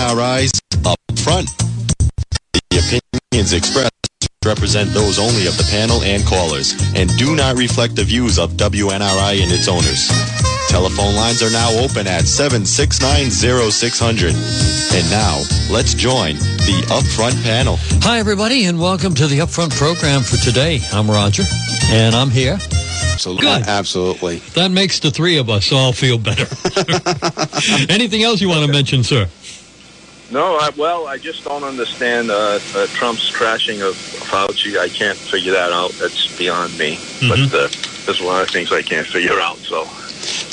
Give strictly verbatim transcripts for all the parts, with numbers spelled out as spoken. W N R I's Up Front. The opinions expressed represent those only of the panel and callers, and do not reflect the views of W N R I and its owners. Telephone lines are now open at seven six nine, oh six hundred. And now, let's join the Upfront panel. Hi, everybody, and welcome to the Upfront program for today. I'm Roger, and I'm here. Absolutely. Good. Absolutely. That makes the three of us all feel better. Anything else you want to mention, sir? No, I, well, I just don't understand uh, uh, Trump's trashing of Fauci. I can't figure that out. That's beyond me. Mm-hmm. But uh, that's one of the things I can't figure out. So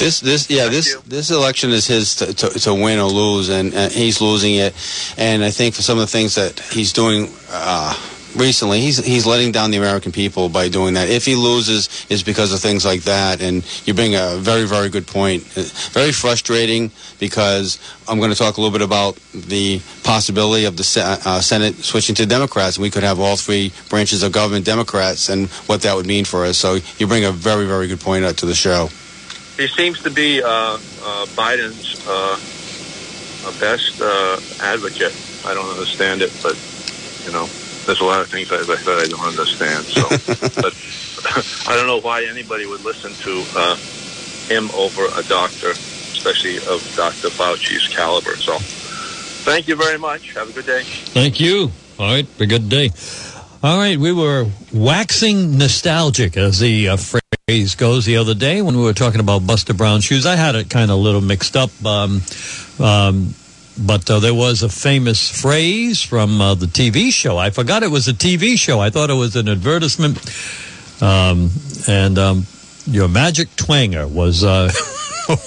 this, this, yeah, Thank this, you. this election is his to, to, to win or lose, and uh, he's losing it. And I think for some of the things that he's doing. Uh, Recently, he's he's letting down the American people by doing that. If he loses, it's because of things like that. And you bring a very, very good point. Very frustrating, because I'm going to talk a little bit about the possibility of the uh, Senate switching to Democrats. And we could have all three branches of government Democrats, and what that would mean for us. So you bring a very, very good point out to the show. He seems to be uh, uh, Biden's uh, best uh, advocate. I don't understand it, but, you know. There's a lot of things, as I said, I don't understand. So, but I don't know why anybody would listen to uh, him over a doctor, especially of Doctor Fauci's caliber. So, thank you very much. Have a good day. Thank you. All right, a good day. All right, we were waxing nostalgic, as the uh, phrase goes, the other day when we were talking about Buster Brown shoes. I had it kind of a little mixed up. Um, um, But uh, there was a famous phrase from uh, the T V show. I forgot it was a T V show. I thought it was an advertisement. Um, and um, your magic twanger was uh,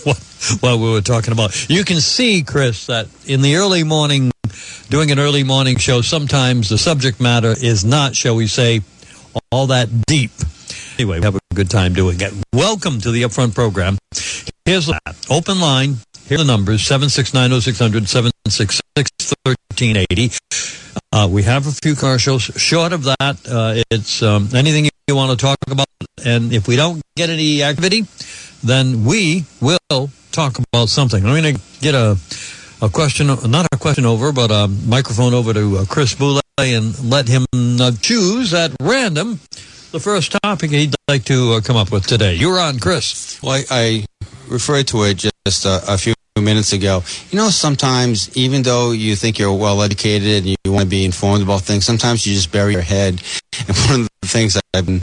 what, what we were talking about. You can see, Chris, that in the early morning, doing an early morning show, sometimes the subject matter is not, shall we say, all that deep. Anyway, we have a good time doing it. Welcome to the Upfront program. Here's that. Open line. Here are the numbers, seven six nine, oh six hundred, seven six six, one three eight zero. Uh, we have a few commercials. Short of that, uh, it's um, anything you want to talk about. And if we don't get any activity, then we will talk about something. I'm going to get a, a question, not a question over, but a microphone over to uh, Chris Boulay and let him uh, choose at random the first topic he'd like to uh, come up with today. You're on, Chris. Well, I, I referred to it just a, a few minutes ago. You know, sometimes, even though you think you're well educated and you want to be informed about things, sometimes you just bury your head. And one of the things that I've been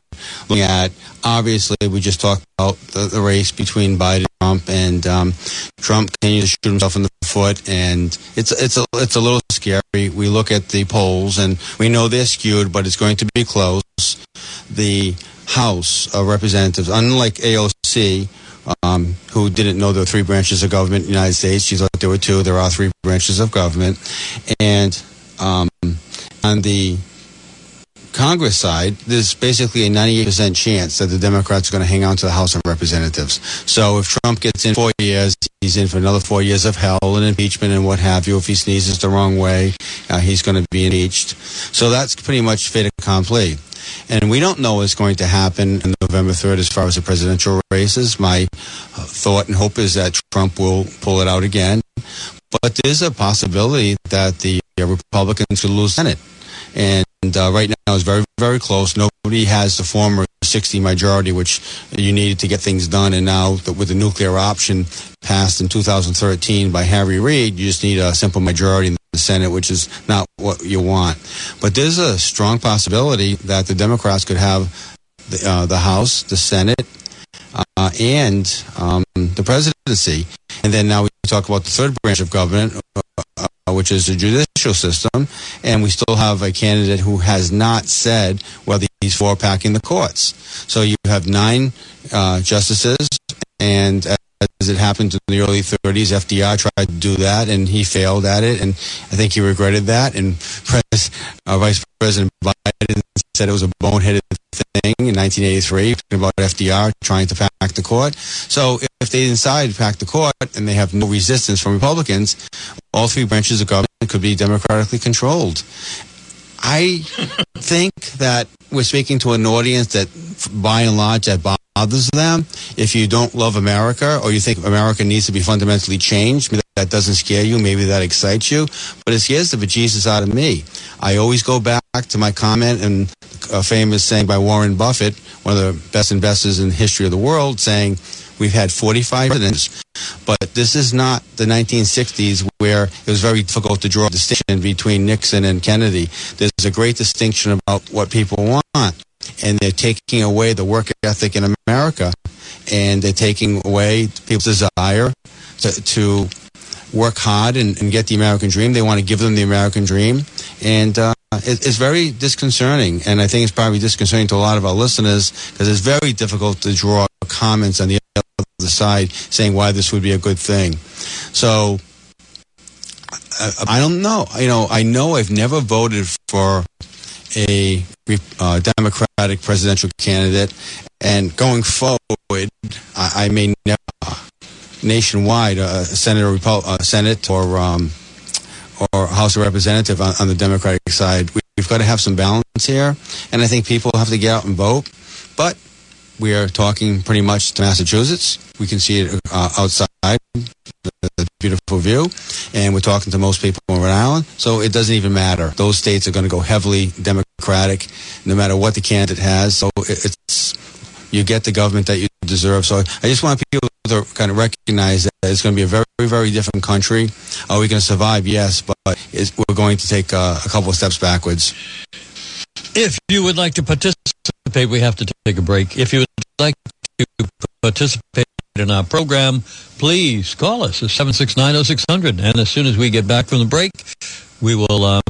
looking at, obviously, we just talked about the, the race between Biden and Trump, and um, Trump continues to shoot himself in the foot, and it's it's a it's a little scary. We look at the polls, and we know they're skewed, but it's going to be close. The House of Representatives, unlike A O C, Um, who didn't know there were three branches of government in the United States. She thought there were two. There are three branches of government. And um, on the Congress side, there's basically a ninety-eight percent chance that the Democrats are going to hang on to the House of Representatives. So if Trump gets in four years, he's in for another four years of hell and impeachment and what have you. If he sneezes the wrong way, uh, he's going to be impeached. So that's pretty much fait accompli. And we don't know what's going to happen on November third as far as the presidential races. My thought and hope is that Trump will pull it out again. But there's a possibility that the Republicans could lose the Senate. And uh, right now it's very, very close. Nobody has the former sixty majority, which you needed to get things done. And now with the nuclear option passed in two thousand thirteen by Harry Reid, you just need a simple majority in the Senate, which is not what you want. But there's a strong possibility that the Democrats could have the, uh, the House, the Senate, uh, and um, the presidency. And then now we talk about the third branch of government, uh, which is the judicial system, and we still have a candidate who has not said whether he's for packing the courts. So you have nine uh, justices, and as it happened in the early thirties, F D R tried to do that, and he failed at it, and I think he regretted that, and Pres- uh, Vice President Biden said it was a boneheaded thing in nineteen eighty-three about F D R trying to pack the court. So if they decide to pack the court and they have no resistance from Republicans, all three branches of government could be democratically controlled. I think that we're speaking to an audience that, by and large, that bothers them. If you don't love America or you think America needs to be fundamentally changed, that doesn't scare you. Maybe that excites you, but it scares the bejesus out of me. I always go back to my comment and a famous saying by Warren Buffett, one of the best investors in the history of the world, saying, we've had forty-five presidents, but this is not the nineteen sixties where it was very difficult to draw a distinction between Nixon and Kennedy. There's a great distinction about what people want, and they're taking away the work ethic in America, and they're taking away people's desire to, to work hard and, and get the American dream. They want to give them the American dream, and uh, it, it's very disconcerting, and I think it's probably disconcerting to a lot of our listeners because it's very difficult to draw comments on the the side saying why this would be a good thing. So I, I don't know. You know, I know I've never voted for a uh, Democratic presidential candidate, and going forward, I, I may never nationwide uh, Senator Repo- uh, Senate or um, or House of Representative on, on the Democratic side. We, we've got to have some balance here, and I think people have to get out and vote, but. We are talking pretty much to Massachusetts. We can see it uh, outside, the, the beautiful view. And we're talking to most people in Rhode Island. So it doesn't even matter. Those states are going to go heavily Democratic, no matter what the candidate has. So it, it's you get the government that you deserve. So I just want people to kind of recognize that it's going to be a very, very different country. Are we going to survive? Yes, but it's, we're going to take uh, a couple of steps backwards. If you would like to participate, we have to take a break. If you would like to participate in our program, please call us at seven six nine, oh six hundred. And as soon as we get back from the break, we will um,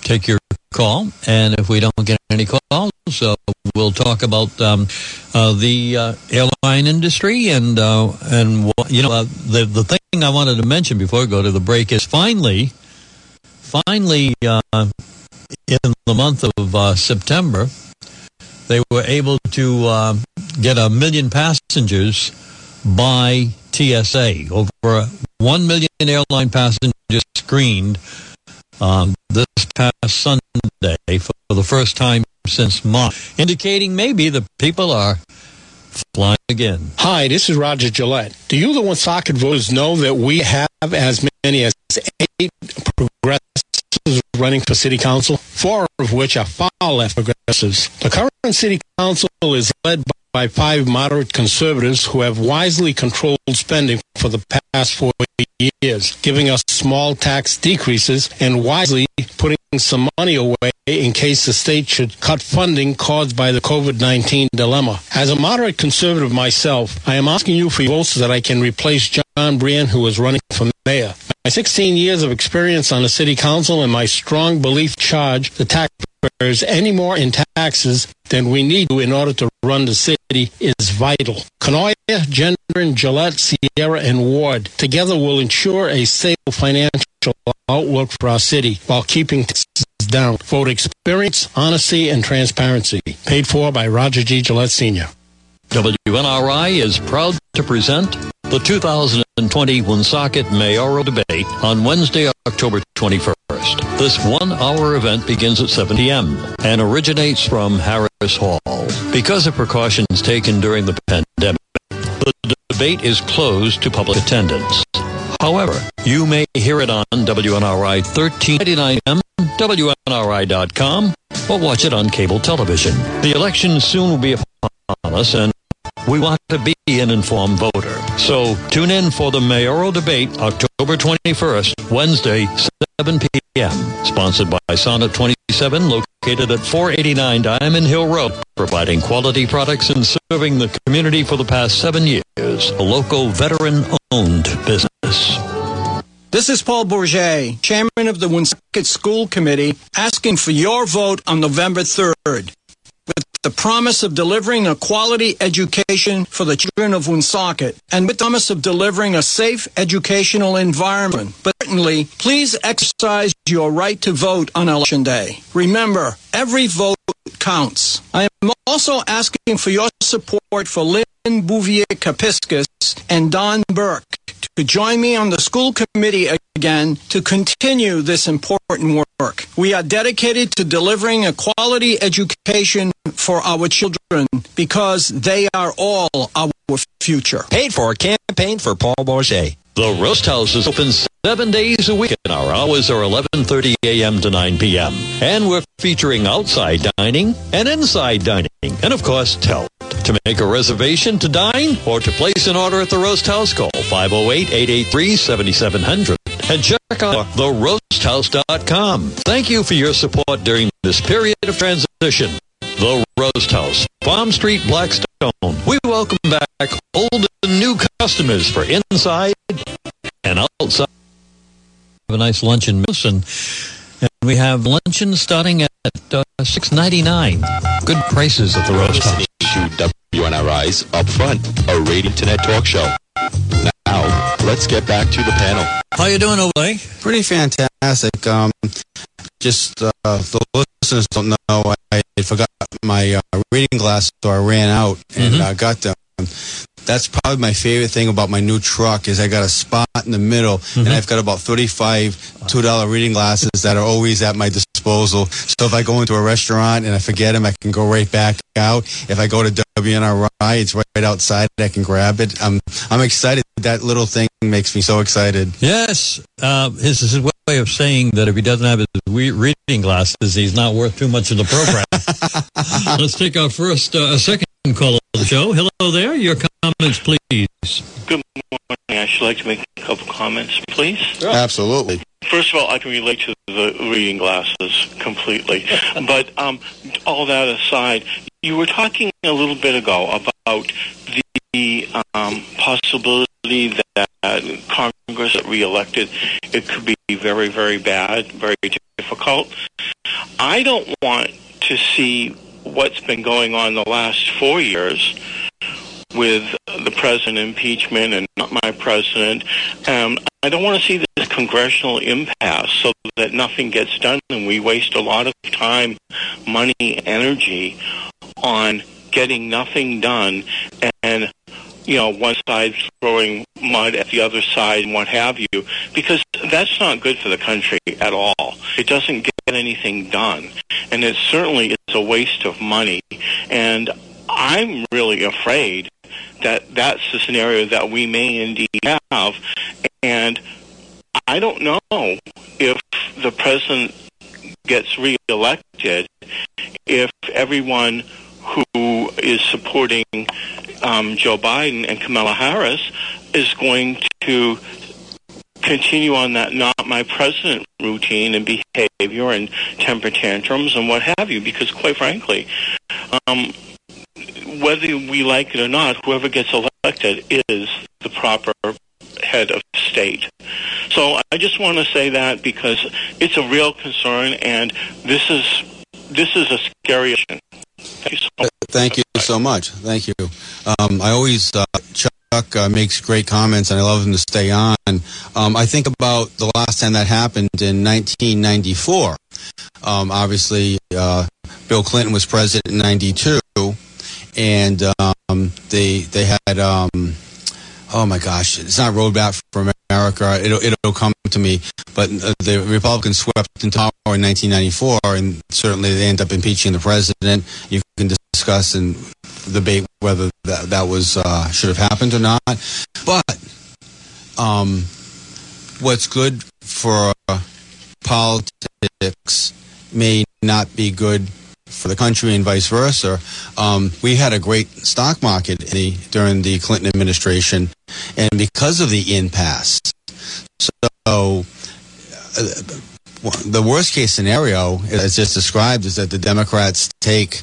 take your call. And if we don't get any calls, uh, we'll talk about um, uh, the uh, airline industry. And, uh, and you know, uh, the, the thing I wanted to mention before we go to the break is finally, finally, uh, in the month of uh, September, they were able to uh, get a million passengers by T S A. Over one million airline passengers screened um, this past Sunday for the first time since March, indicating maybe the people are flying again. Hi, this is Roger Gillette. Do you, the Woonsocket voters, know that we have as many as eight progressive running for city council, four of which are far-left progressives. The current city council is led by five moderate conservatives who have wisely controlled spending for the past four years, giving us small tax decreases and wisely putting some money away in case the state should cut funding caused by the COVID nineteen dilemma. As a moderate conservative myself, I am asking you for your votes so that I can replace John Brian, who is running for mayor. My sixteen years of experience on the city council and my strong belief charge the taxpayers any more in taxes than we need to in order to run the city is vital. Kenoya, Gendron, Gillette, Sierra, and Ward together will ensure a stable financial outlook for our city while keeping taxes down. Vote experience, honesty, and transparency. Paid for by Roger G. Gillette, Senior W N R I is proud to present the two thousand twenty Woonsocket Mayoral Debate on Wednesday, October twenty-first. This one-hour event begins at seven p.m. and originates from Harris Hall. Because of precautions taken during the pandemic, the debate is closed to public attendance. However, you may hear it on W N R I thirteen ninety-nine a.m., W N R I dot com, or watch it on cable television. The election soon will be upon us, and we want to be an informed voter. So tune in for the mayoral debate, October twenty-first, Wednesday, seven p.m. Sponsored by Sonnet twenty-seven, located at four eighty-nine Diamond Hill Road, providing quality products and serving the community for the past seven years. A local veteran-owned business. This is Paul Bourget, chairman of the Woonsocket School Committee, asking for your vote on November third. With the promise of delivering a quality education for the children of Woonsocket, and with the promise of delivering a safe educational environment. But certainly, please exercise your right to vote on Election Day. Remember, every vote counts. I am also asking for your support for Lynn Bouvier-Kapiskas and Don Burke to join me on the school committee again to continue this important work. We are dedicated to delivering a quality education for our children because they are all our future. Paid for a campaign for Paul Bourget. The Roast House is open seven days a week, and our hours are eleven thirty a m to nine p m And we're featuring outside dining and inside dining, and of course, tell. To make a reservation to dine or to place an order at The Roast House, call five oh eight, eight eight three, seven seven zero zero and check out the roast house dot com. Thank you for your support during this period of transition. The Roast House, Palm Street, Blackstone. We welcome back old and new customers for inside and outside. Have a nice lunch in Milton. And we have luncheon starting at uh, six ninety-nine. Good prices at The Roast House. To W N R I's Upfront, a radio internet talk show. Now, let's get back to the panel. How you doing, Ole? Pretty fantastic. Um, just uh, the listeners don't know, I, I forgot my uh, reading glasses, so I ran out and mm-hmm. uh, got them. That's probably my favorite thing about my new truck is I got a spot in the middle, mm-hmm. and I've got about thirty-five two dollar reading glasses that are always at my disposal. So if I go into a restaurant and I forget them, I can go right back out. If I go to W N R I, it's right outside. I can grab it. I'm I'm excited. That little thing makes me so excited. Yes, uh, this is a way of saying that if he doesn't have his reading glasses, he's not worth too much of the program. Let's take our first, a uh, second caller of the show. Hello there. Your comments, please. Good morning. I should like to make a couple comments, please. Sure. Absolutely. First of all, I can relate to the reading glasses completely. But um, all that aside, you were talking a little bit ago about the um, possibility that Congress that reelected, it could be very, very bad, very difficult. I don't want to see what's been going on the last four years with the president impeachment and not my president. Um, I don't want to see this congressional impasse so that nothing gets done and we waste a lot of time, money, energy on getting nothing done and, you know, one side throwing mud at the other side and what have you, because that's not good for the country at all. It doesn't get anything done, and it certainly is a waste of money, and I'm really afraid that that's the scenario that we may indeed have, and I don't know if the president gets reelected, if everyone who is supporting um, Joe Biden and Kamala Harris is going to continue on that not my president routine and behavior and temper tantrums and what have you, because quite frankly, um, whether we like it or not, whoever gets elected is the proper head of state. So I just want to say that because it's a real concern, and this is this is a scary issue. Thank you so much. Thank you so much. Thank you. Um, I always uh, ch- Chuck uh, makes great comments, and I love him to stay on. Um, I think about the last time that happened in nineteen ninety-four. Um, obviously, uh, Bill Clinton was president in ninety-two, and um, they they had, um, oh my gosh, it's not Roadmap for America. It'll, it'll come to me. But uh, the Republicans swept into power in nineteen ninety-four, and certainly they end up impeaching the president. You can discuss and debate whether that, that was uh, should have happened or not. But um, what's good for uh, politics may not be good for the country and vice versa. Um, we had a great stock market in the, during the Clinton administration, and because of the impasse. So uh, the worst case scenario, as just described, is that the Democrats take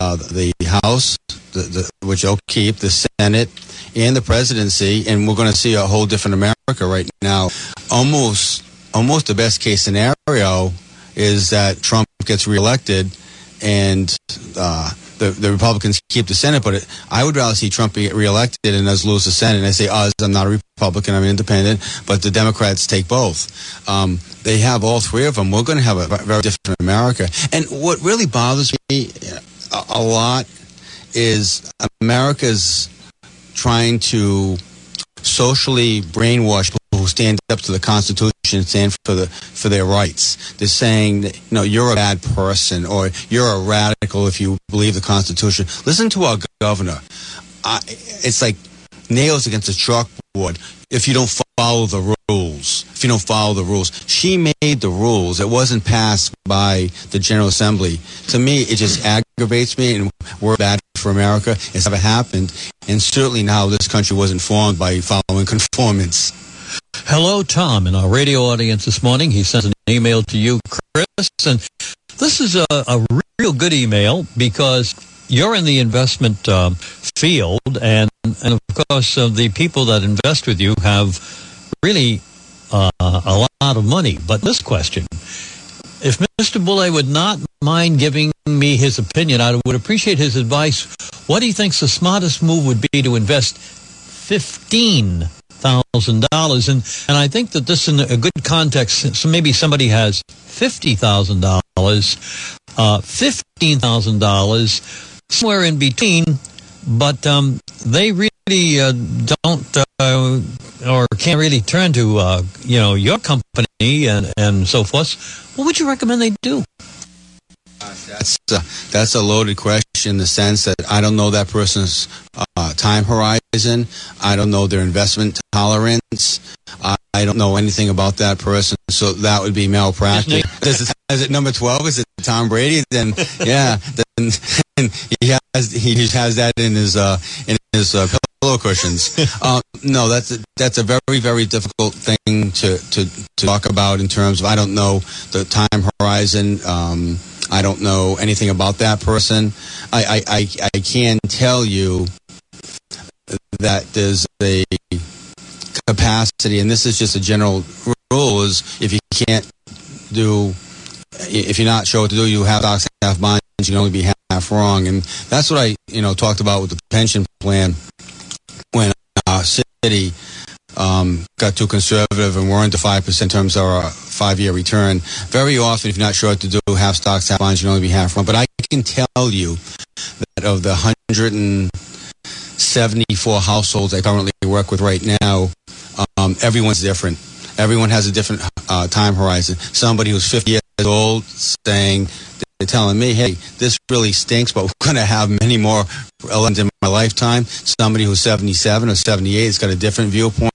uh, the House, The, the, which they'll keep, the Senate and the presidency, and we're going to see a whole different America right now. Almost, almost the best case scenario is that Trump gets reelected and uh, the, the Republicans keep the Senate. But it, I would rather see Trump get reelected and us lose the Senate. And I say us, I'm not a Republican, I'm independent, but the Democrats take both. Um, they have all three of them. We're going to have a very different America. And what really bothers me a, a lot is America's trying to socially brainwash people who stand up to the Constitution and stand for the for their rights. They're saying that, you know, you're a bad person or you're a radical if you believe the Constitution. Listen to our governor. I, it's like nails against a chalkboard. if you don't follow the rules. If you don't follow the rules. She made the rules. It wasn't passed by the General Assembly. To me, it just aggravates me, and we're bad for America. It's never happened, and certainly now this country wasn't formed by following conformance. Hello, Tom, in our radio audience this morning. He sent an email to you, Chris, and this is a, a real good email because you're in the investment uh, field, and, and of course, uh, the people that invest with you have really uh, a lot of money. But this question, if Mister Boulay would not mind giving me his opinion, I would appreciate his advice. What he thinks the smartest move would be to invest fifteen thousand dollars, and and I think that this in a good context. So maybe somebody has fifty thousand dollars, uh, fifteen thousand dollars, somewhere in between, but um, they really uh, don't uh, or can't really turn to uh, you know your company and and so forth. What would you recommend they do? That's a, that's a loaded question in the sense that I don't know that person's uh, time horizon. I don't know their investment tolerance. I, I don't know anything about that person, so that would be malpractice. Is it, is it number twelve? Is it Tom Brady? Then, yeah, then, then he has he just has that in his uh, in his uh, pillow cushions. um, no, that's a, that's a very very difficult thing to, to to talk about in terms of I don't know the time horizon. Um, I don't know anything about that person. I, I, I, I can tell you that there's a capacity, and this is just a general rule, is if you can't do, if you're not sure what to do, you have stocks, half bonds, you can only be half wrong. And that's what I, you know, talked about with the pension plan when our city Um, got too conservative and weren't to five percent in terms of our five-year return. Very often, if you're not sure what to do, half stocks, half bonds, you can only be half one. But I can tell you that of the one hundred seventy-four households I currently work with right now, um, everyone's different. Everyone has a different uh, time horizon. Somebody who's fifty years old saying, they're telling me, hey, this really stinks, but we're going to have many more elections in my lifetime. Somebody who's seventy-seven or seventy-eight has got a different viewpoint.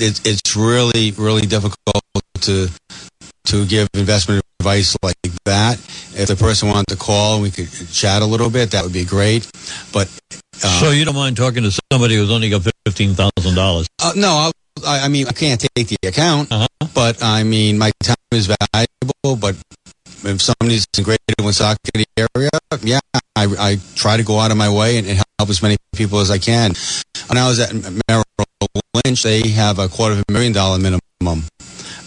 It, it's really, really difficult to to give investment advice like that. If the person wanted to call and we could chat a little bit, that would be great. But uh, so you don't mind talking to somebody who's only got fifteen thousand dollars? Uh, no, I, I mean, I can't take the account, uh-huh. but I mean, my time is valuable, but if somebody's in Greater Woonsocket area, yeah, I, I try to go out of my way and, and help as many people as I can. When I was at Merrill Lynch, they have a quarter of a million dollar minimum.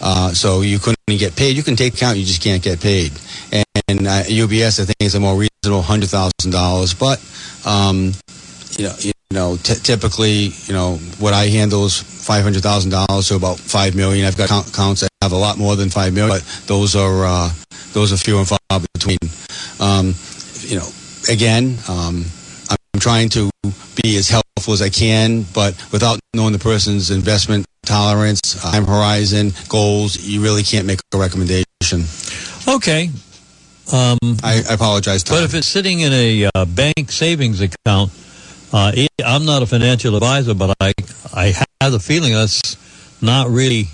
Uh, so you couldn't get paid. You can take account, you just can't get paid. And, and uh, U B S, I think, is a more reasonable one hundred thousand dollars. But, um, you know, you know t- typically, you know, what I handle is five hundred thousand dollars, so about five million dollars. I've got accounts that have a lot more than five million dollars, but those are, uh, those are few and far between. Um, you know, again, um, I'm trying to be as helpful as I can, but without knowing the person's investment tolerance, time horizon, goals, you really can't make a recommendation. Okay. Um, I, I apologize, Tom. But if it's sitting in a uh, bank savings account, uh, I'm not a financial advisor, but I, I have the feeling that's not really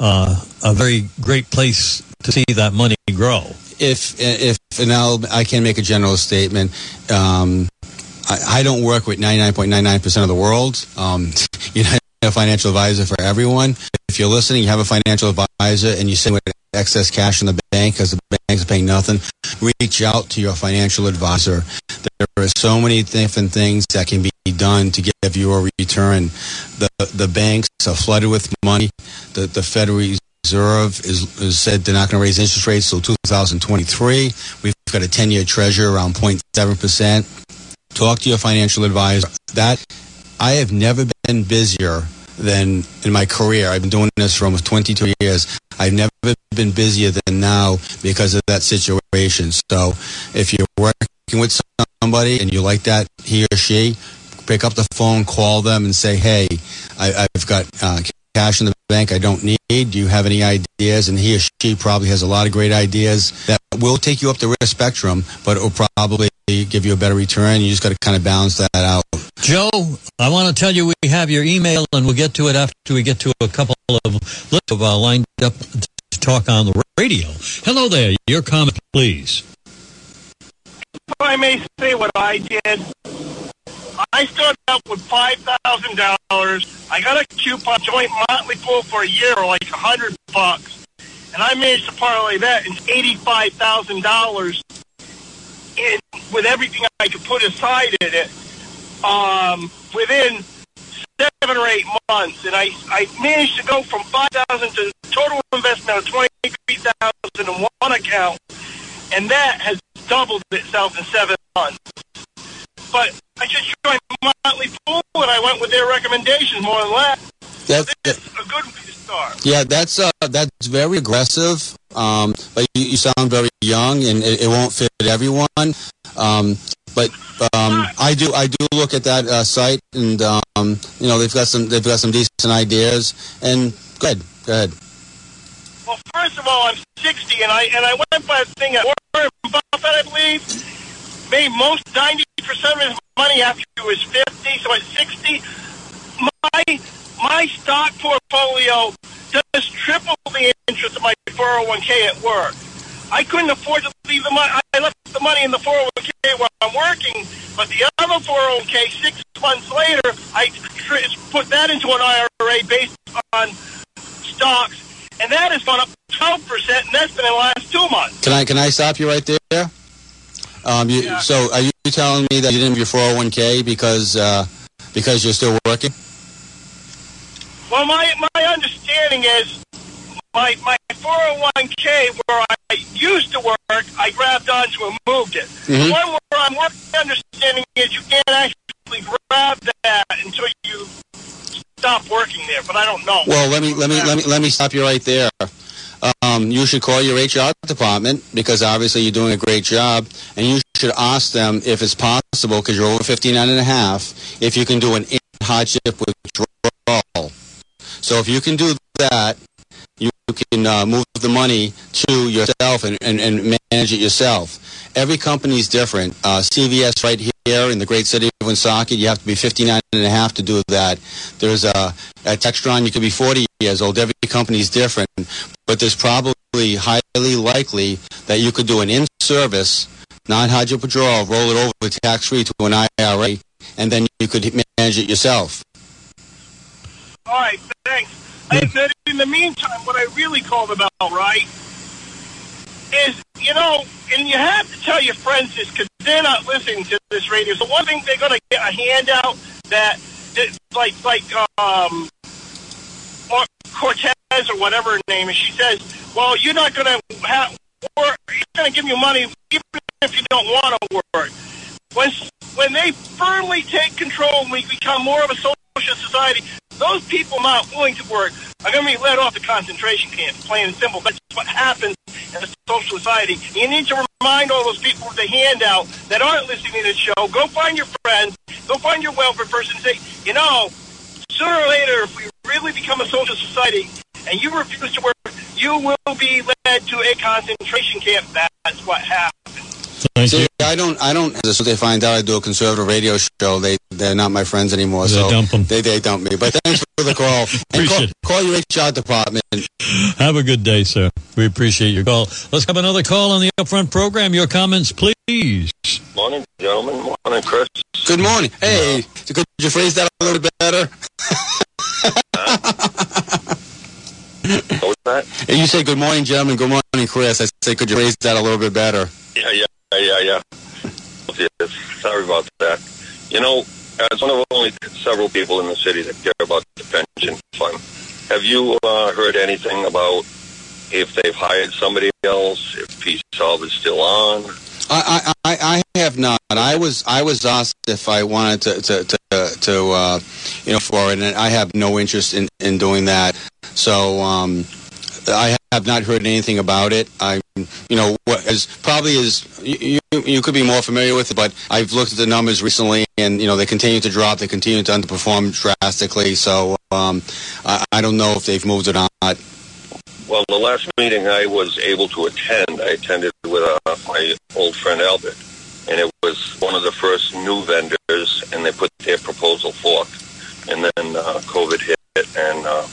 uh, a very great place to see that money grow. If, if and I'll, I can make a general statement, um, I don't work with ninety-nine point nine nine percent of the world. Um, you're not a financial advisor for everyone. If you're listening, you have a financial advisor, and you're sitting with excess cash in the bank because the banks are paying nothing, reach out to your financial advisor. There are so many different things that can be done to give you a return. The the banks are flooded with money. The, the Federal Reserve is, is said they're not going to raise interest rates till two thousand twenty-three. We've got a ten-year treasury around zero point seven percent. Talk to your financial advisor. That I have never been busier than in my career. I've been doing this for almost twenty-two years. I've never been busier than now because of that situation. So if you're working with somebody and you like that, he or she, pick up the phone, call them and say, hey, I, I've got uh, cash in the bank I don't need. Do you have any ideas? And he or she probably has a lot of great ideas that will take you up the risk spectrum, but it will probably give you a better return. You just got to kind of balance that out. Joe, I want to tell you we have your email, and we'll get to it after we get to a couple of lists of uh, lined up to talk on the radio. Hello there. Your comment, please. If I may say what I did, I started out with five thousand dollars. I got a coupon, joint Motley Fool for a year, or like a hundred bucks, and I managed to parlay that into eighty-five thousand dollars with everything I could put aside in it um, within seven or eight months. And I, I managed to go from five thousand dollars to total investment of twenty-three thousand dollars in one account, and that has doubled itself in seven months. But I just joined Motley Fool, and I went with their recommendations more than less. That's so this is a good way to start. Yeah, that's uh, that's very aggressive. Um, but you, you sound very young, and it, it won't fit everyone. Um, but um, I do I do look at that uh, site, and um, you know they've got some they've got some decent ideas. And go ahead, go ahead. Well, first of all, I'm sixty, and I and I went by the thing at Warren Buffett, I believe. Made most ninety percent of his money after he was fifty, so at sixty, my my stock portfolio does triple the interest of my four oh one k at work. I couldn't afford to leave the money. I left the money in the four oh one k while I'm working, but the other four oh one k, six months later, I tr- put that into an I R A based on stocks, and that has gone up twelve percent, and that's been in the last two months. Can I, can I stop you right there? Um, you, yeah. So are you telling me that you didn't have your four oh one k because uh, because you're still working? Well, my my understanding is my my four oh one k where I used to work, I grabbed onto and moved it. Mm-hmm. The one where I'm working, my understanding is you can't actually grab that until you stop working there, but I don't know. Well, let me let me let me let me stop you right there. Um, you should call your H R department, because obviously you're doing a great job, and you should ask them if it's possible, because you're over fifty-nine and a half, if you can do an in-hardship withdrawal. So if you can do that, you can uh, move the money to yourself and, and, and manage it yourself. Every company is different. Uh, C V S right here in the great city of Woonsocket, you have to be fifty-nine and a half to do that. There's uh, at Textron, you could be forty years old. Every company is different. But there's probably highly likely that you could do an in-service, non-hardship withdrawal, roll it over tax-free to an I R A, and then you could manage it yourself. All right, thanks. I said in the meantime, what I really called about, right, is, you know, and you have to tell your friends this because they're not listening to this radio. So one thing, they're going to get a handout that, that like, like, um, or Cortez or whatever her name is, she says, well, you're not going to have work. You're going to give you money even if you don't want to work. When, when they firmly take control and we become more of a social society, those people not willing to work are going to be led off the concentration camps, plain and simple. That's what happens in a social society. You need to remind all those people with the handout that aren't listening to this show, go find your friends, go find your welfare person and say, you know, sooner or later, if we really become a social society and you refuse to work, you will be led to a concentration camp. That's what happens. Thank See, you. I don't. I don't. As soon as they find out I do a conservative radio show, they they're not my friends anymore. They so dump them. They they dump me. But thanks for the call. And call, call your H R department. Have a good day, sir. We appreciate your call. Let's have another call on the Upfront program. Your comments, please. Morning, gentlemen. Morning, Chris. Good morning. Hey, no. Could you phrase that a little bit better? What was that? Hey, you say good morning, gentlemen. Good morning, Chris. I say, could you phrase that a little bit better? Yeah, yeah. Yeah, yeah, yeah. Sorry about that. You know, as one of only several people in the city that care about the pension fund, have you uh, heard anything about if they've hired somebody else, if Peace Solve is still on? I, I, I have not. I was I was asked if I wanted to to to, to uh, you know for it, and I have no interest in, in doing that. So um, I have not heard anything about it. I. You know, what is probably is you, you, you could be more familiar with it, but I've looked at the numbers recently, and you know they continue to drop, they continue to underperform drastically. So um, I, I don't know if they've moved or not. Well, the last meeting I was able to attend, I attended with uh, my old friend Albert, and it was one of the first new vendors, and they put their proposal forth. And then uh, COVID hit, and uh,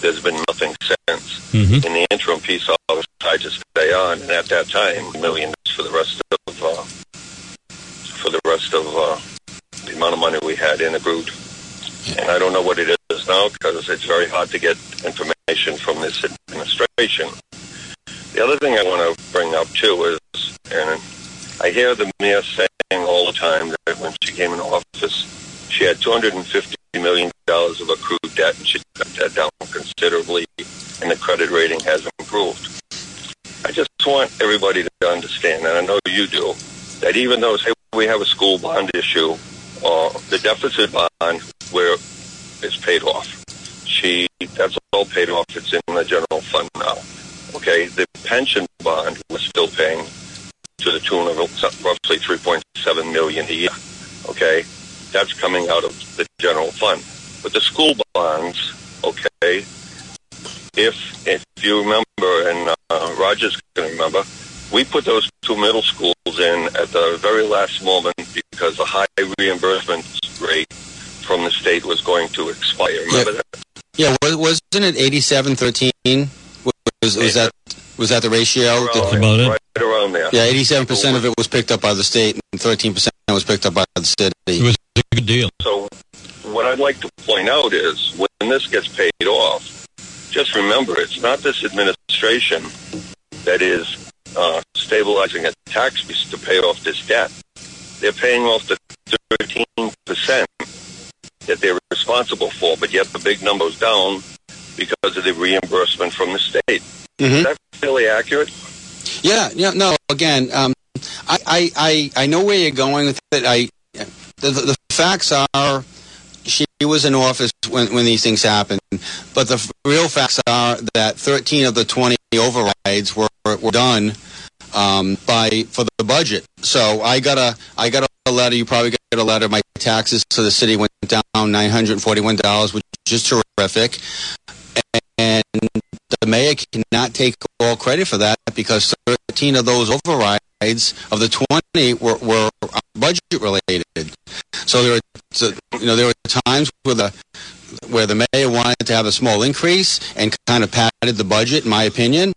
there's been nothing since. Mm-hmm. In the interim piece, I was tried to stay on, and at that time, millions for the rest of uh, for the rest of uh, the amount of money we had in the group. And I don't know what it is now, because it's very hard to get information from this administration. The other thing I want to bring up, too, is, and I hear the mayor saying all the time that when she came into office, she had two hundred fifty million dollars of accrued debt, and she cut that down considerably, and the credit rating has improved. I just want everybody to understand, and I know you do, that even though, say, we have a school bond issue, Uh, the deficit bond, where it's paid off. She, that's all paid off. It's in the general fund now. Okay, the pension bond we're still paying to the tune of roughly three point seven million dollars a year. Okay, that's coming out of the general fund. But the school bonds, okay, if if you remember, and uh, Roger's going to remember, we put those two middle schools in at the very last moment because the high reimbursement rate from the state was going to expire. Remember yeah. that? Yeah, wasn't it eighty-seven thirteen? Was, was that was that the ratio? Around, that's about it. Right around there. Yeah, eighty-seven percent of it was picked up by the state, and thirteen percent was picked up by the city. It was a good deal. So what I'd like to point out is when this gets paid off, just remember it's not this administration that is Uh, stabilizing a tax base to pay off this debt. They're paying off the thirteen percent that they're responsible for, but yet the big number's down because of the reimbursement from the state. Mm-hmm. Is that really accurate? Yeah, yeah, no, again, um, I, I, I, I know where you're going with it. I, the, the facts are she was in office when, when these things happened, but the real facts are that thirteen of the twenty overrides were were done um, by for the budget. So I got a I got a letter. You probably got a letter. My taxes to the city went down nine hundred forty-one dollars, which is terrific. And the mayor cannot take all credit for that because thirteen of those overrides of the twenty were, were budget related. So there were you know there were times where the where the mayor wanted to have a small increase and kind of padded the budget, in my opinion,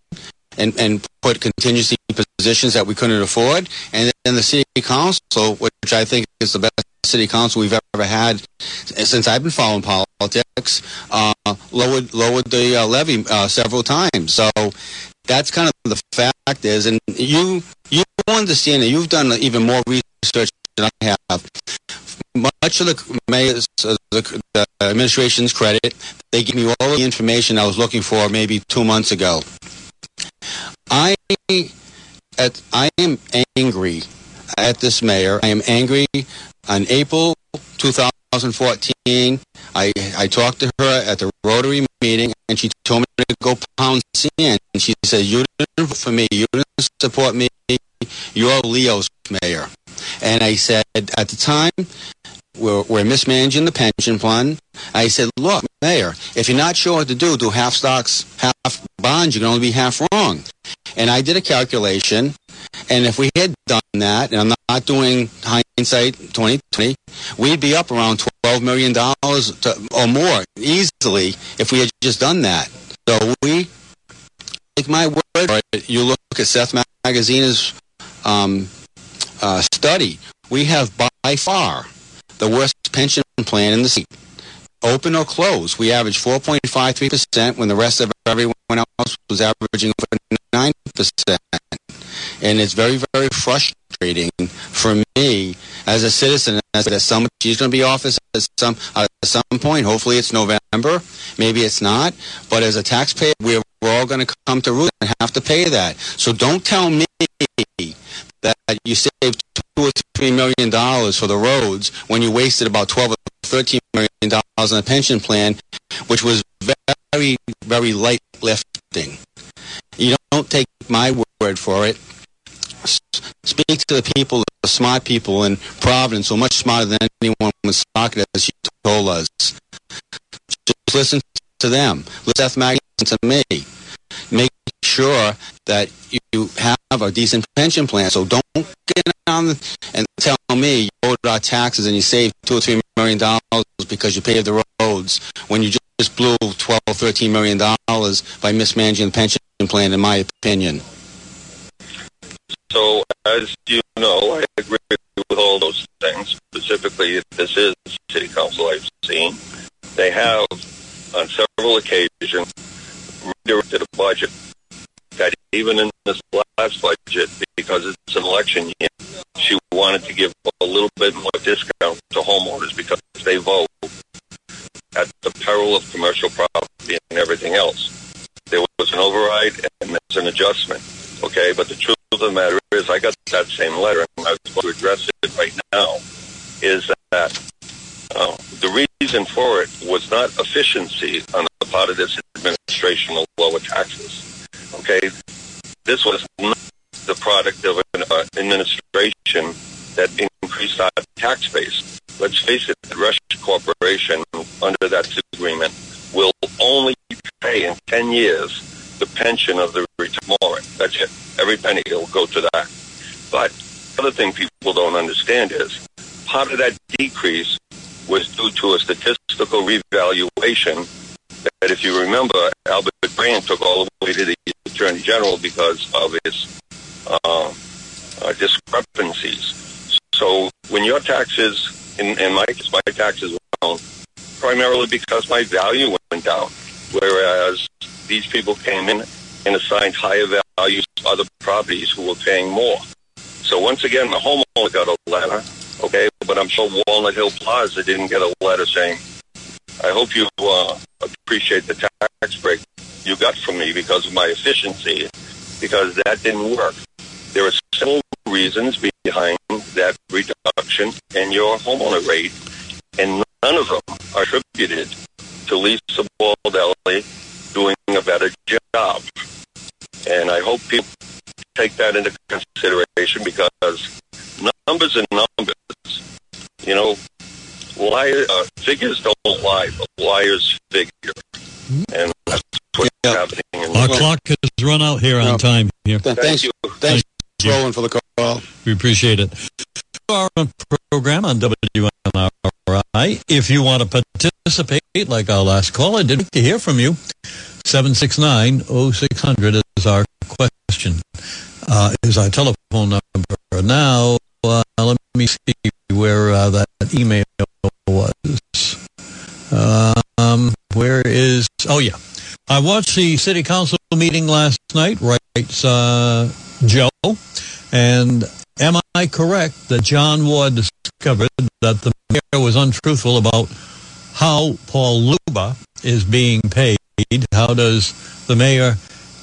and, and put contingency positions that we couldn't afford. And then the city council, which I think is the best city council we've ever had since I've been following politics, uh, lowered lowered the uh, levy uh, several times. So that's kind of the fact is, and you, you understand it. You've done even more research than I have. Much of the mayor's, uh, the, the administration's credit, they gave me all of the information I was looking for maybe two months ago. I, at, I am angry at this mayor. I am angry. On April two thousand fourteen, I, I talked to her at the Rotary meeting, and she told me to go pound sand. And she said, you didn't vote for me. You didn't support me. You're Leo's mayor. And I said, at the time, we're, we're mismanaging the pension fund. I said, look, mayor, if you're not sure what to do, do half stocks, half bonds. You can only be half wrong. And I did a calculation, and if we had done that, and I'm not doing hindsight twenty twenty, we'd be up around twelve million dollars to, or more easily if we had just done that. So we, take my word for it, you look at Seth Magazine's um, Uh, study, we have by far the worst pension plan in the state. Open or closed, we averaged four point five three percent when the rest of everyone else was averaging over nine percent. And it's very, very frustrating for me as a citizen. As that some, she's going to be office at some uh, at some point. Hopefully, it's November. Maybe it's not. But as a taxpayer, we're, we're all going to come to root and have to pay that. So don't tell me that you saved two or three million dollars for the roads when you wasted about twelve or thirteen million dollars on a pension plan, which was very, very light lifting. You don't take my word for it. Speak to the people, the smart people in Providence, who are much smarter than anyone with Socket, as you told us. Just listen to them. Listen to me. Make sure that you have a decent pension plan. So don't get on and tell me you owed our taxes and you saved two or three million dollars because you paved the roads when you just blew twelve, thirteen million dollars by mismanaging the pension plan, in my opinion. So, as you know, I agree with all those things. Specifically, this is the city council I've seen. They have, on several occasions, redirected a budget. That even in this last budget, because it's an election year, she wanted to give a little bit more discount to homeowners because they vote, at the peril of commercial property and everything else. There was an override and there's an adjustment. Okay, but the truth of the matter is, I got that same letter, and I was going to address it right now, is that uh, the reason for it was not efficiency on the part of this administration of lower taxes. Okay, this was not the product of an uh, administration that increased our tax base. Let's face it, the Russian corporation, under that agreement, will only pay in ten years the pension of the retired. That's it. Every penny will go to that. But the other thing people don't understand is part of that decrease was due to a statistical revaluation that, if you remember, Albert Brand took all the way to the Attorney General because of his uh, uh, discrepancies. So when your taxes, in, in my case, my taxes went down primarily because my value went down, whereas these people came in and assigned higher values to other properties who were paying more. So once again, the homeowner got a letter, okay, but I'm sure Walnut Hill Plaza didn't get a letter saying, I hope you uh, appreciate the tax break you got from me because of my efficiency, because that didn't work. There are several reasons behind that reduction in your homeowner rate, and none of them are attributed to Lisa Baldelli doing a better job. And I hope people take that into consideration, because numbers are numbers. You know, liar, uh, figures don't lie, but liars figure. And that's what's yeah. happening. In Our the clock world. has run out here on yeah. time. Here. Thank, Thank you. Thanks, Roland, for the call. We appreciate it. Our program on W N R I. If you want to participate, like our last caller did, to hear from you, seven six nine, oh six hundred is our question, uh, is our telephone number. Now, uh, let me see where uh, that email was. Um, where is, oh yeah. I watched the city council meeting last night, writes uh, Joe, and am I correct that John Ward discovered that the mayor was untruthful about how Paul Lubeau is being paid? How does the mayor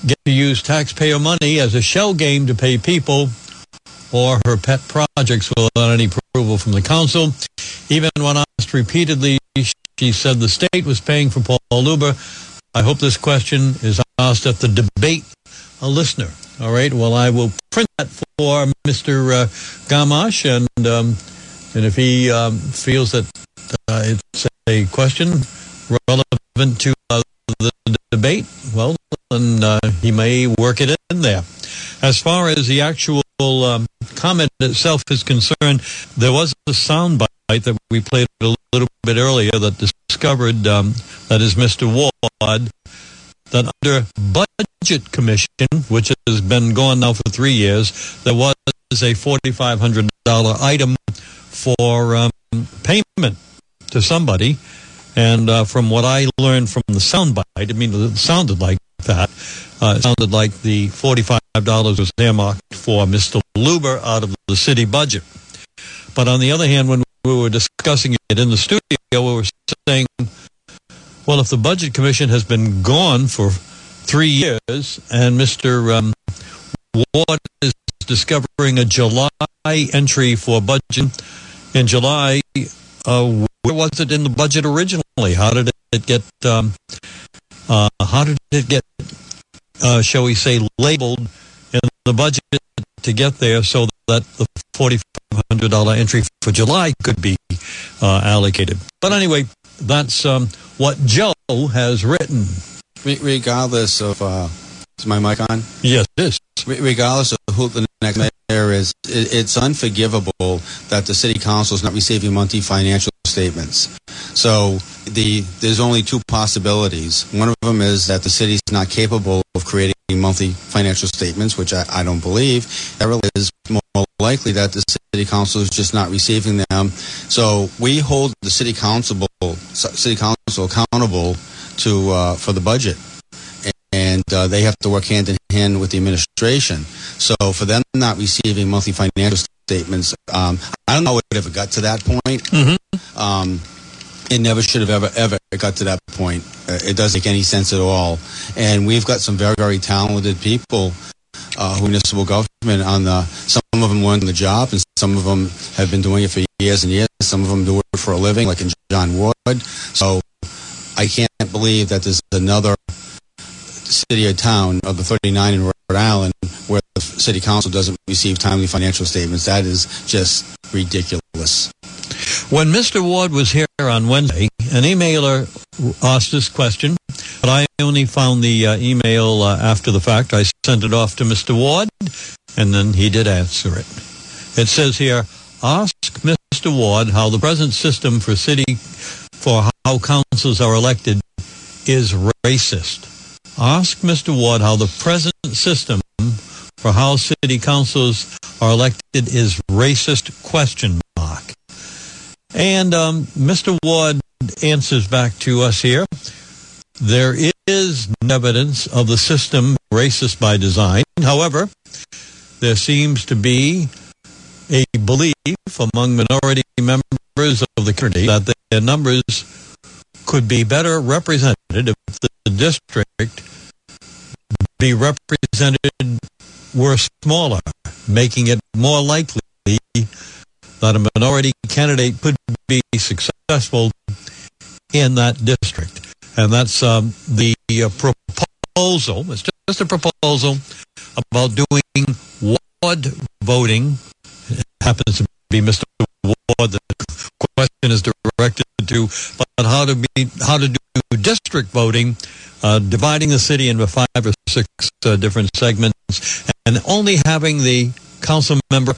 get to use taxpayer money as a shell game to pay people or her pet projects without any approval from the council? Even when asked repeatedly, she said the state was paying for Paul Lubeau. I hope this question is asked at the debate. A listener. All right. Well, I will print that for Mister Uh, Gamache, and um, and if he um, feels that uh, it's a question relevant to uh, the debate, well, then uh, he may work it in there. As far as the actual um, comment itself is concerned, there was a soundbite that we played a little bit earlier that discovered um, that is Mister Ward, that under Budget Commission, which has been going now for three years, there was a forty-five hundred dollars item for um, payment to somebody. And uh, from what I learned from the soundbite, I mean, it sounded like that. Uh, it sounded like the forty-five dollars was earmarked for Mister Lubeau out of the city budget. But on the other hand, when we were discussing it in the studio, we were saying, well, if the Budget Commission has been gone for three years and Mister Um, Ward is discovering a July entry for budget in July, uh, where was it in the budget originally? How did it get, um, uh, how did it get, uh, shall we say, labeled in the budget to get there so that the forty-five hundred dollars entry for July could be uh, allocated? But anyway, that's um, what Joe has written. Regardless of uh, Is my mic on? Yes, it is. Regardless of who the next mayor is, it's unforgivable that the city council is not receiving monthly financial statements. So the there's only two possibilities. One of them is that the city's not capable of creating monthly financial statements, which I, I don't believe. That really is more likely that the city council is just not receiving them. So we hold the city council city council accountable to uh, for the budget. And uh, they have to work hand in hand with the administration. So for them not receiving monthly financial statements, um, I don't know if it ever got to that point. Mm-hmm. Um, it never should have ever, ever got to that point. Uh, it doesn't make any sense at all. And we've got some very, very talented people uh, who are in municipal government. On the, some of them learned the job, and some of them have been doing it for years and years. Some of them do it for a living, like in John Ward. So I can't believe that there's another city or town of the thirty-nine in Rhode Island where the city council doesn't receive timely financial statements. That is just ridiculous. When Mister Ward was here on Wednesday, an emailer asked this question, but I only found the uh, email uh, after the fact. I sent it off to Mister Ward, and then he did answer it. It says here, ask Mister Ward how the present system for city, for how councils are elected is racist. Ask Mister Ward how the present system for how city councils are elected is racist, question mark. And um, Mister Ward answers back to us here. There is evidence of the system racist by design. However, there seems to be a belief among minority members of the community that their numbers could be better represented if the district be represented were smaller, making it more likely that a minority candidate could be successful in that district. And that's um, the uh, proposal, it's just a proposal about doing ward voting. It happens to be Mister Ward. The question is directed to but how to be, how to do district voting, uh, dividing the city into five or six uh, different segments, and only having the council member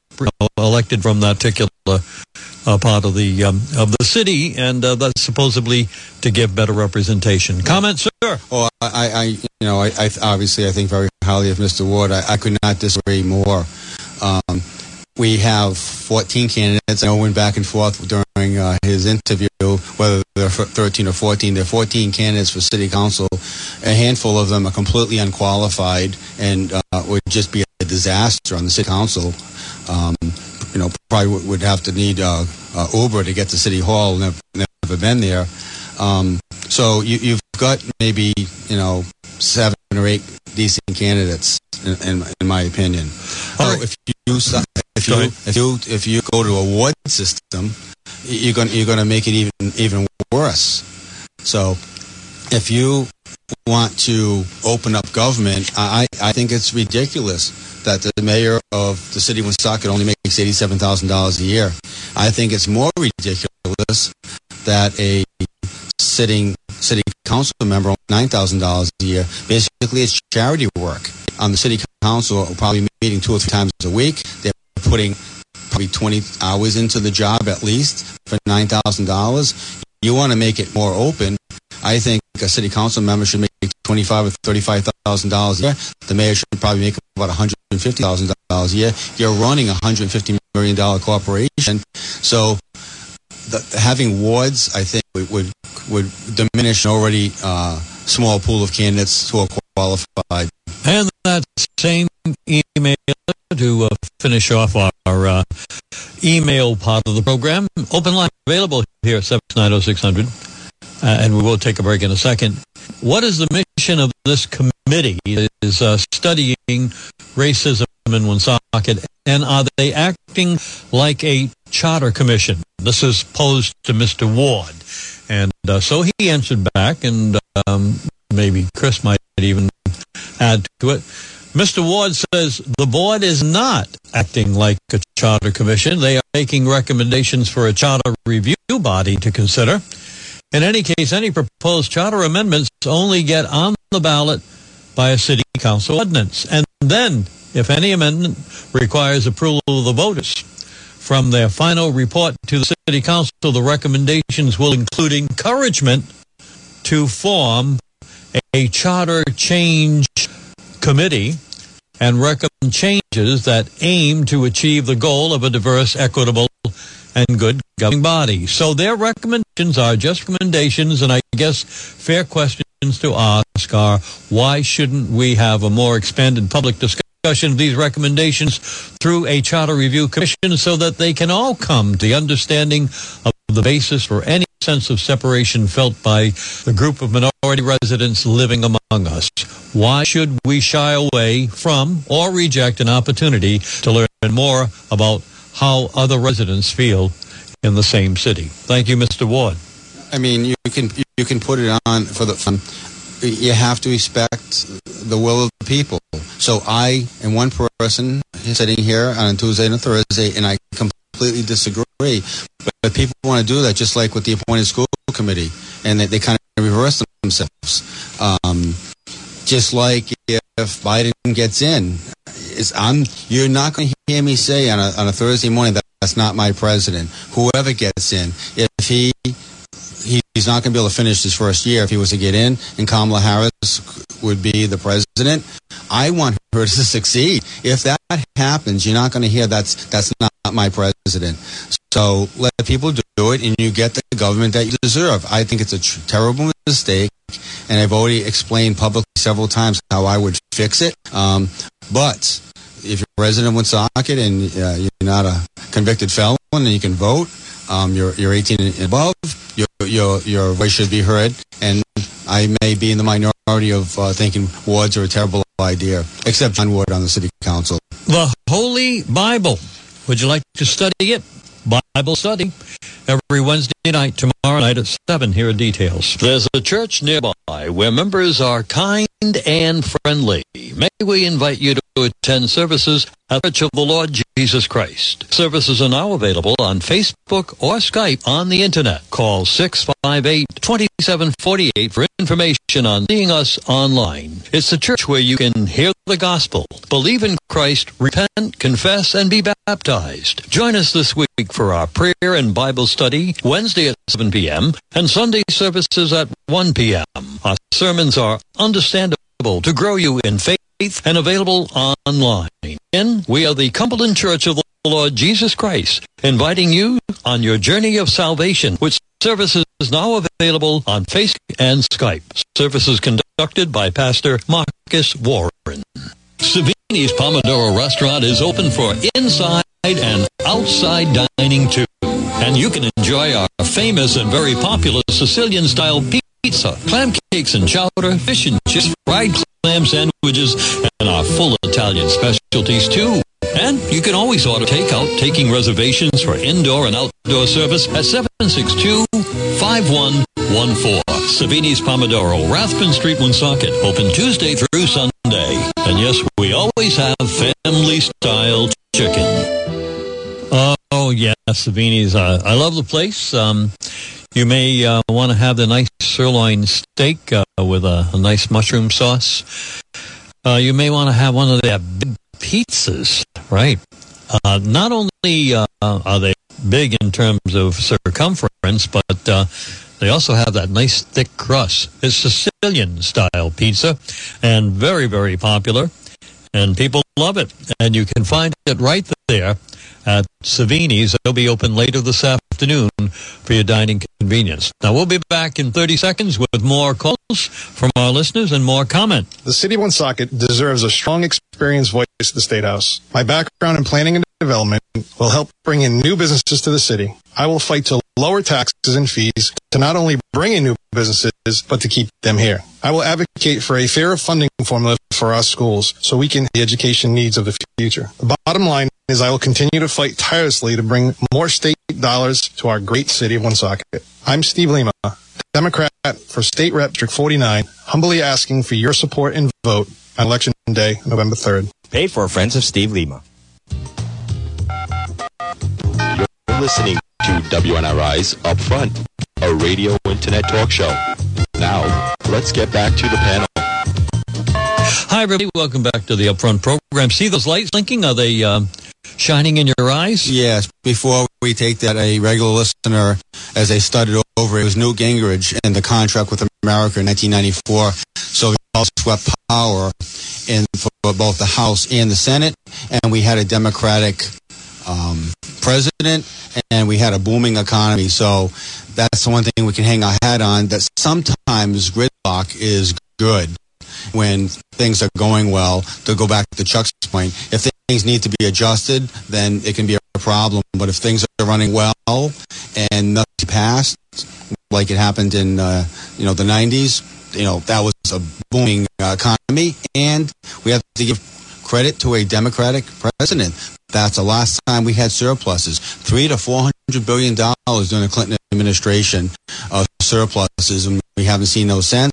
elected from that particular uh, part of the um, of the city, and uh, that's supposedly to give better representation. Comment, sir? Oh, I, I you know, I, I obviously I think very highly of Mister Ward. I, I could not disagree more. Um, We have fourteen candidates. I know I went back and forth during uh, his interview, whether they're thirteen or fourteen. There are fourteen candidates for city council. A handful of them are completely unqualified and uh, would just be a disaster on the city council. Um, you know, probably would have to need uh, uh, Uber to get to City Hall. Never, never been there. Um, so you, you've got maybe, you know, seven or eight decent candidates, in, in, in my opinion. All right. So if you decide, If you, if you if you go to a ward system, you're gonna you're gonna make it even even worse. So, if you want to open up government, I I think it's ridiculous that the mayor of the city of Woonsocket only makes eighty-seven thousand dollars a year. I think it's more ridiculous that a sitting city council member only nine thousand dollars a year. Basically, it's charity work. On the city council, probably meeting two or three times a week. They're putting probably twenty hours into the job at least for nine thousand dollars. You want to make it more open. I think a city council member should make twenty-five or thirty-five thousand dollars a year. The mayor should probably make about one hundred and fifty thousand dollars a year. You're running a hundred and fifty million dollar corporation, so the, having wards, I think, would would, would diminish an already uh, small pool of candidates who are qualified. And that same email. To uh, finish off our, our uh, email part of the program, open line available here at seven nine zero six hundred, uh, and we will take a break in a second. What is the mission of this committee that is uh, studying racism in Woonsocket, and are they acting like a charter commission? This is posed to Mister Ward, and uh, so he answered back, and um, maybe Chris might even add to it. Mister Ward says the board is not acting like a charter commission. They are making recommendations for a charter review body to consider. In any case, any proposed charter amendments only get on the ballot by a city council ordinance. And then, if any amendment requires approval of the voters, from their final report to the city council, the recommendations will include encouragement to form a charter change committee and recommend changes that aim to achieve the goal of a diverse, equitable, and good governing body. So their recommendations are just recommendations, and I guess fair questions to ask are, why shouldn't we have a more expanded public discussion of these recommendations through a charter review commission so that they can all come to the understanding of the basis for any sense of separation felt by the group of minority residents living among us? Why should we shy away from or reject an opportunity to learn more about how other residents feel in the same city? Thank you, Mister Ward. I mean, you can you can put it on for the fun. You have to respect the will of the people. So I am one person sitting here on a Tuesday and a Thursday, and I completely disagree. But people want to do that, just like with the appointed school committee, and they, they kind of reverse themselves. Um, just like if Biden gets in, it's, I'm, you're not going to hear me say on a, on a Thursday morning that that's not my president. Whoever gets in, if he... he's not going to be able to finish his first year if he was to get in, and Kamala Harris would be the president. I want her to succeed. If that happens, you're not going to hear that's that's not my president. So let people do it, and you get the government that you deserve. I think it's a tr- terrible mistake, and I've already explained publicly several times how I would fix it. Um, but if you're President Woonsocket and uh, you're not a convicted felon and you can vote, um, you're you're eighteen and above. Your, your your voice should be heard, and I may be in the minority of uh, thinking wards are a terrible idea, except John Ward on the city council. The Holy Bible. Would you like to study it? Bible study every Wednesday night, tomorrow night at seven. Here are details. There's a church nearby where members are kind and friendly. May we invite you to attend services at the Church of the Lord Jesus Christ. Services are now available on Facebook or Skype on the internet. Call six five eight, two seven four eight for information on seeing us online. It's the church where you can hear the gospel, believe in Christ, repent, confess, and be baptized. Join us this week for our prayer and Bible study Wednesday at seven p.m. and Sunday services at one p.m. Our sermons are understandable to grow you in faith and available online. And we are the Cumberland Church of the Lord Jesus Christ, inviting you on your journey of salvation, which services is now available on Facebook and Skype. Services conducted by Pastor Marcus Warren. Savini's Pomodoro Restaurant is open for inside and outside dining too, and you can enjoy our famous and very popular Sicilian-style pizza, clam cakes and chowder, fish and chips, fried clam sandwiches, and our full Italian specialties too. And you can always order takeout, taking reservations for indoor and outdoor service at seven six two, five one one four. Savini's Pomodoro, Rathbun Street, Woonsocket, open Tuesday through Sunday. And yes, we always have family-style chicken. Oh, yeah, Savini's. Uh, I love the place. Um, you may uh, want to have the nice sirloin steak uh, with a, a nice mushroom sauce. Uh, you may want to have one of their big pizzas, right? Uh, not only uh, are they big in terms of circumference, but uh, they also have that nice thick crust. It's Sicilian-style pizza and very, very popular. And people love it. And you can find it right there at Savini's. They'll be open later this afternoon for your dining convenience. Now, we'll be back in thirty seconds with more calls from our listeners and more comment. The city of Woonsocket deserves a strong, experienced voice at the State House. My background in planning and development will help bring in new businesses to the city. I will fight to lower taxes and fees to not only bring in new businesses, but to keep them here. I will advocate for a fairer funding formula for our schools so we can meet the education needs of the future. The bottom line is I will continue to fight tirelessly to bring more state dollars to our great city of Woonsocket. I'm Steve Lima, Democrat for State Rep District forty-nine, humbly asking for your support and vote on Election Day, November third. Paid for Friends of Steve Lima. You're listening to W N R I's Upfront, a radio internet talk show. Now, let's get back to the panel. Hi, everybody. Welcome back to the Upfront program. See those lights blinking? Are they um, shining in your eyes? Yes. Before we take that, a regular listener, as they studied over, it was Newt Gingrich and the contract with America in nineteen ninety-four. So we swept power in for both the House and the Senate, and we had a Democratic um, president, and we had a booming economy. So that's the one thing we can hang our hat on, that sometimes gridlock is good. When things are going well, to go back to Chuck's point, if things need to be adjusted, then it can be a problem. But if things are running well and nothing passed, like it happened in uh, you know the nineties, you know that was a booming uh, economy, and we have to give credit to a Democratic president. That's the last time we had surpluses, three to four hundred billion dollars during the Clinton administration of surpluses, and we haven't seen those since.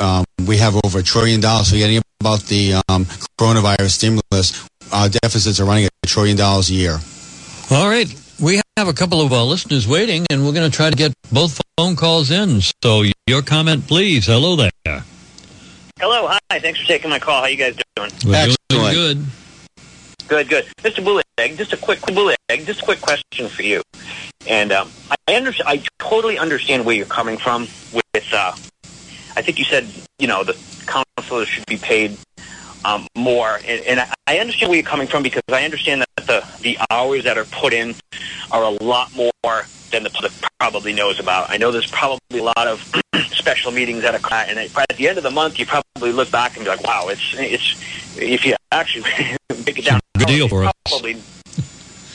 Um, we have over a trillion dollars. Forgetting about the um, coronavirus stimulus, our deficits are running at a trillion dollars a year. All right. We have a couple of our listeners waiting, and we're going to try to get both phone calls in. So your comment, please. Hello there. Hello. Hi. Thanks for taking my call. How you guys doing? We're Excellent. doing good. Good, good. Mister Boulay, just a quick Boulay, just a quick question for you. And um, I under, I totally understand where you're coming from with... Uh, I think you said, you know, the counselors should be paid um, more. And, and I, I understand where you're coming from, because I understand that the, the hours that are put in are a lot more than the public probably knows about. I know there's probably a lot of special meetings that are, and at the end of the month, you probably look back and be like, wow, it's, it's if you actually break it down. Good deal for us. Probably,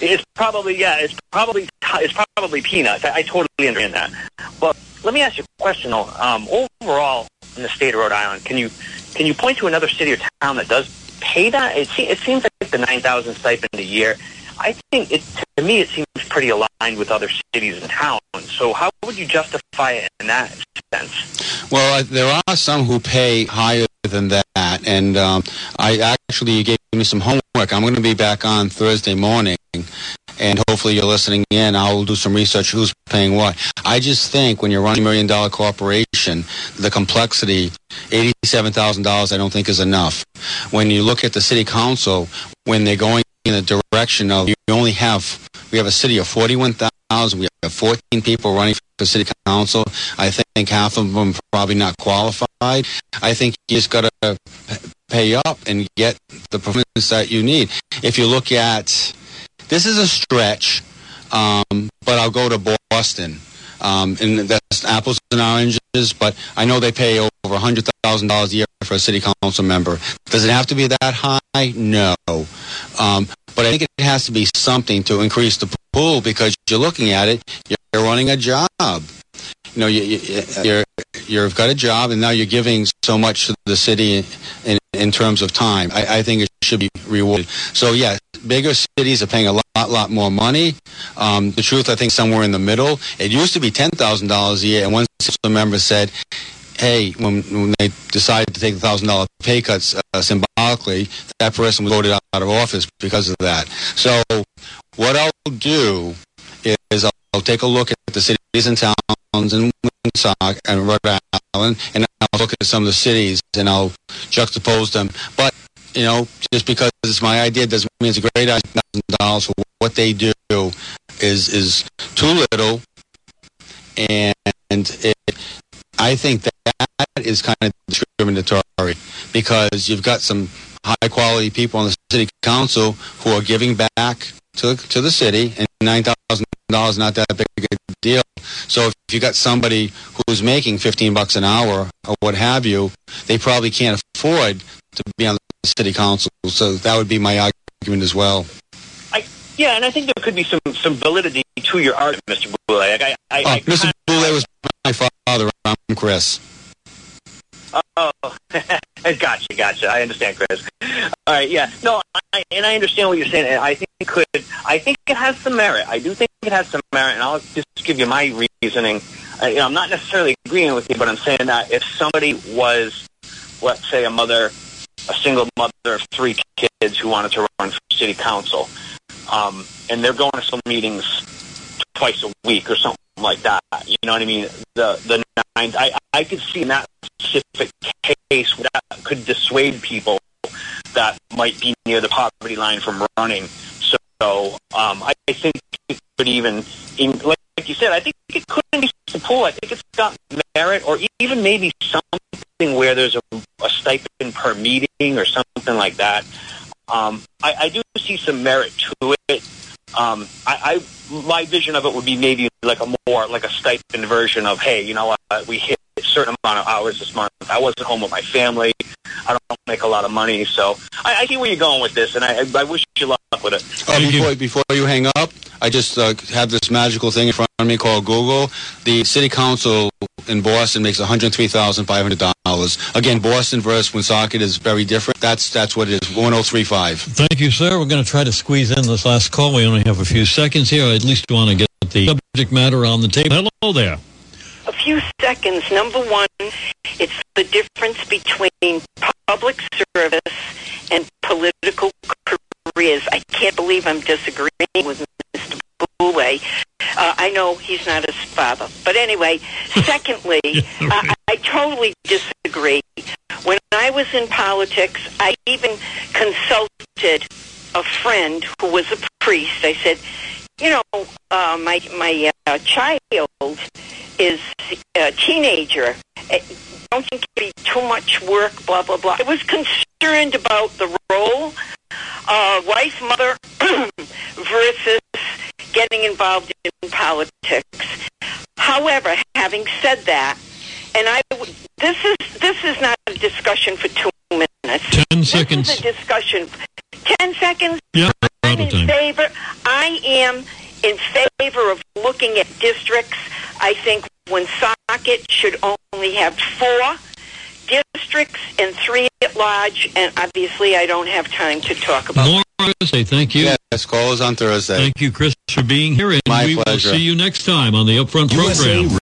it's probably, yeah, it's probably, it's probably peanuts. I, I totally understand that. But let me ask you a question, though. Um, overall, in the state of Rhode Island, can you can you point to another city or town that does pay that? It, se- it seems like the nine thousand dollars stipend a year. I think, it, to me, it seems pretty aligned with other cities and towns. So how would you justify it in that sense? Well, uh, there are some who pay higher than that. And um, I actually, you gave me some homework. I'm going to be back on Thursday morning. And hopefully you're listening in. I'll do some research who's paying what. I just think when you're running a million-dollar corporation, the complexity, eighty-seven thousand dollars I don't think is enough. When you look at the city council, when they're going in the direction of you only have, we have a city of forty-one thousand, we have fourteen people running for city council. I think half of them probably not qualified. I think you just got to pay up and get the performance that you need. If you look at... This is a stretch, um, but I'll go to Boston, um, and that's apples and oranges, but I know they pay over one hundred thousand dollars a year for a city council member. Does it have to be that high? No. Um, but I think it has to be something to increase the pool, because you're looking at it, you're running a job. You know, you, you, you're, you've got a job, and now you're giving so much to the city in, in terms of time. I, I think it should be rewarded. So, yeah, bigger cities are paying a lot, lot more money. Um, the truth, I think, somewhere in the middle. It used to be ten thousand dollars a year, and one council member said, hey, when, when they decided to take the one thousand dollars pay cuts uh, symbolically, that person was voted out of office because of that. So what I'll do is I'll, I'll take a look at the cities and towns in Woonsock and Rhode Island, and I'll look at some of the cities, and I'll juxtapose them. But, you know, just because it's my idea doesn't mean it's a great idea. one thousand dollars for what they do is is too little, and it, I think that, that is kind of discriminatory, because you've got some high-quality people on the city council who are giving back to, to the city, and nine thousand dollars is not that big a deal. So if you got somebody who's making fifteen bucks an hour or what have you, they probably can't afford to be on the city council. So that would be my argument as well. I, yeah, and I think there could be some, some validity to your argument, Mister Boulay. I, I, oh, I Mister Boulay was my father. I'm Chris. Oh, gotcha, gotcha. I understand, Chris. All right, yeah. No, I, and I understand what you're saying, and I think it could. I think it has some merit. I do think it has some merit, and I'll just give you my reasoning. I, you know, I'm not necessarily agreeing with you, but I'm saying that if somebody was, let's say, a mother, a single mother of three kids who wanted to run for city council, um, and they're going to some meetings twice a week or something something like that. You know what I mean? The the nines. I I could see in that specific case that could dissuade people that might be near the poverty line from running. So um, I, I think it could even, in, like, like you said, I think it could be some pull. I think it's got merit, or even maybe something where there's a, a stipend per meeting or something like that. Um, I, I do see some merit to it. Um, I, I my vision of it would be maybe like a more like a stipend version of, hey, you know what, we hit a certain amount of hours this month. I wasn't home with my family. I don't make a lot of money, so I, I see where you're going with this, and I, I wish you luck with it. Uh, before, before you hang up, I just uh, have this magical thing in front of me called Google. The city council in Boston makes one hundred three thousand five hundred dollars. Again, Boston versus Woonsocket is very different. That's that's what it is, one oh three point five. Thank you, sir. We're going to try to squeeze in this last call. We only have a few seconds here. I at least want to get the subject matter on the table. Hello there. A few seconds. Number one, it's the difference between public service and political careers. I can't believe I'm disagreeing with Mister Boulay. Uh, I know he's not his father. But anyway, secondly, yeah, right. I, I totally disagree. When I was in politics, I even consulted a friend who was a priest. I said, you know, uh, my, my uh, child is a teenager. I don't think it'd be too much work, blah, blah, blah. I was concerned about the role, uh, wife, mother, versus getting involved in politics. However, having said that, and I, this is this is not a discussion for two minutes. Ten seconds. This is a discussion. Ten seconds. Yeah, I'm in time. favor. I am in favor of looking at districts. I think Woonsocket should only have four districts and three at large, and obviously I don't have time to talk about More that. Thursday, thank you. Yes, call us on Thursday. Thank you, Chris, for being here, and My we pleasure. will see you next time on the Upfront U S A program.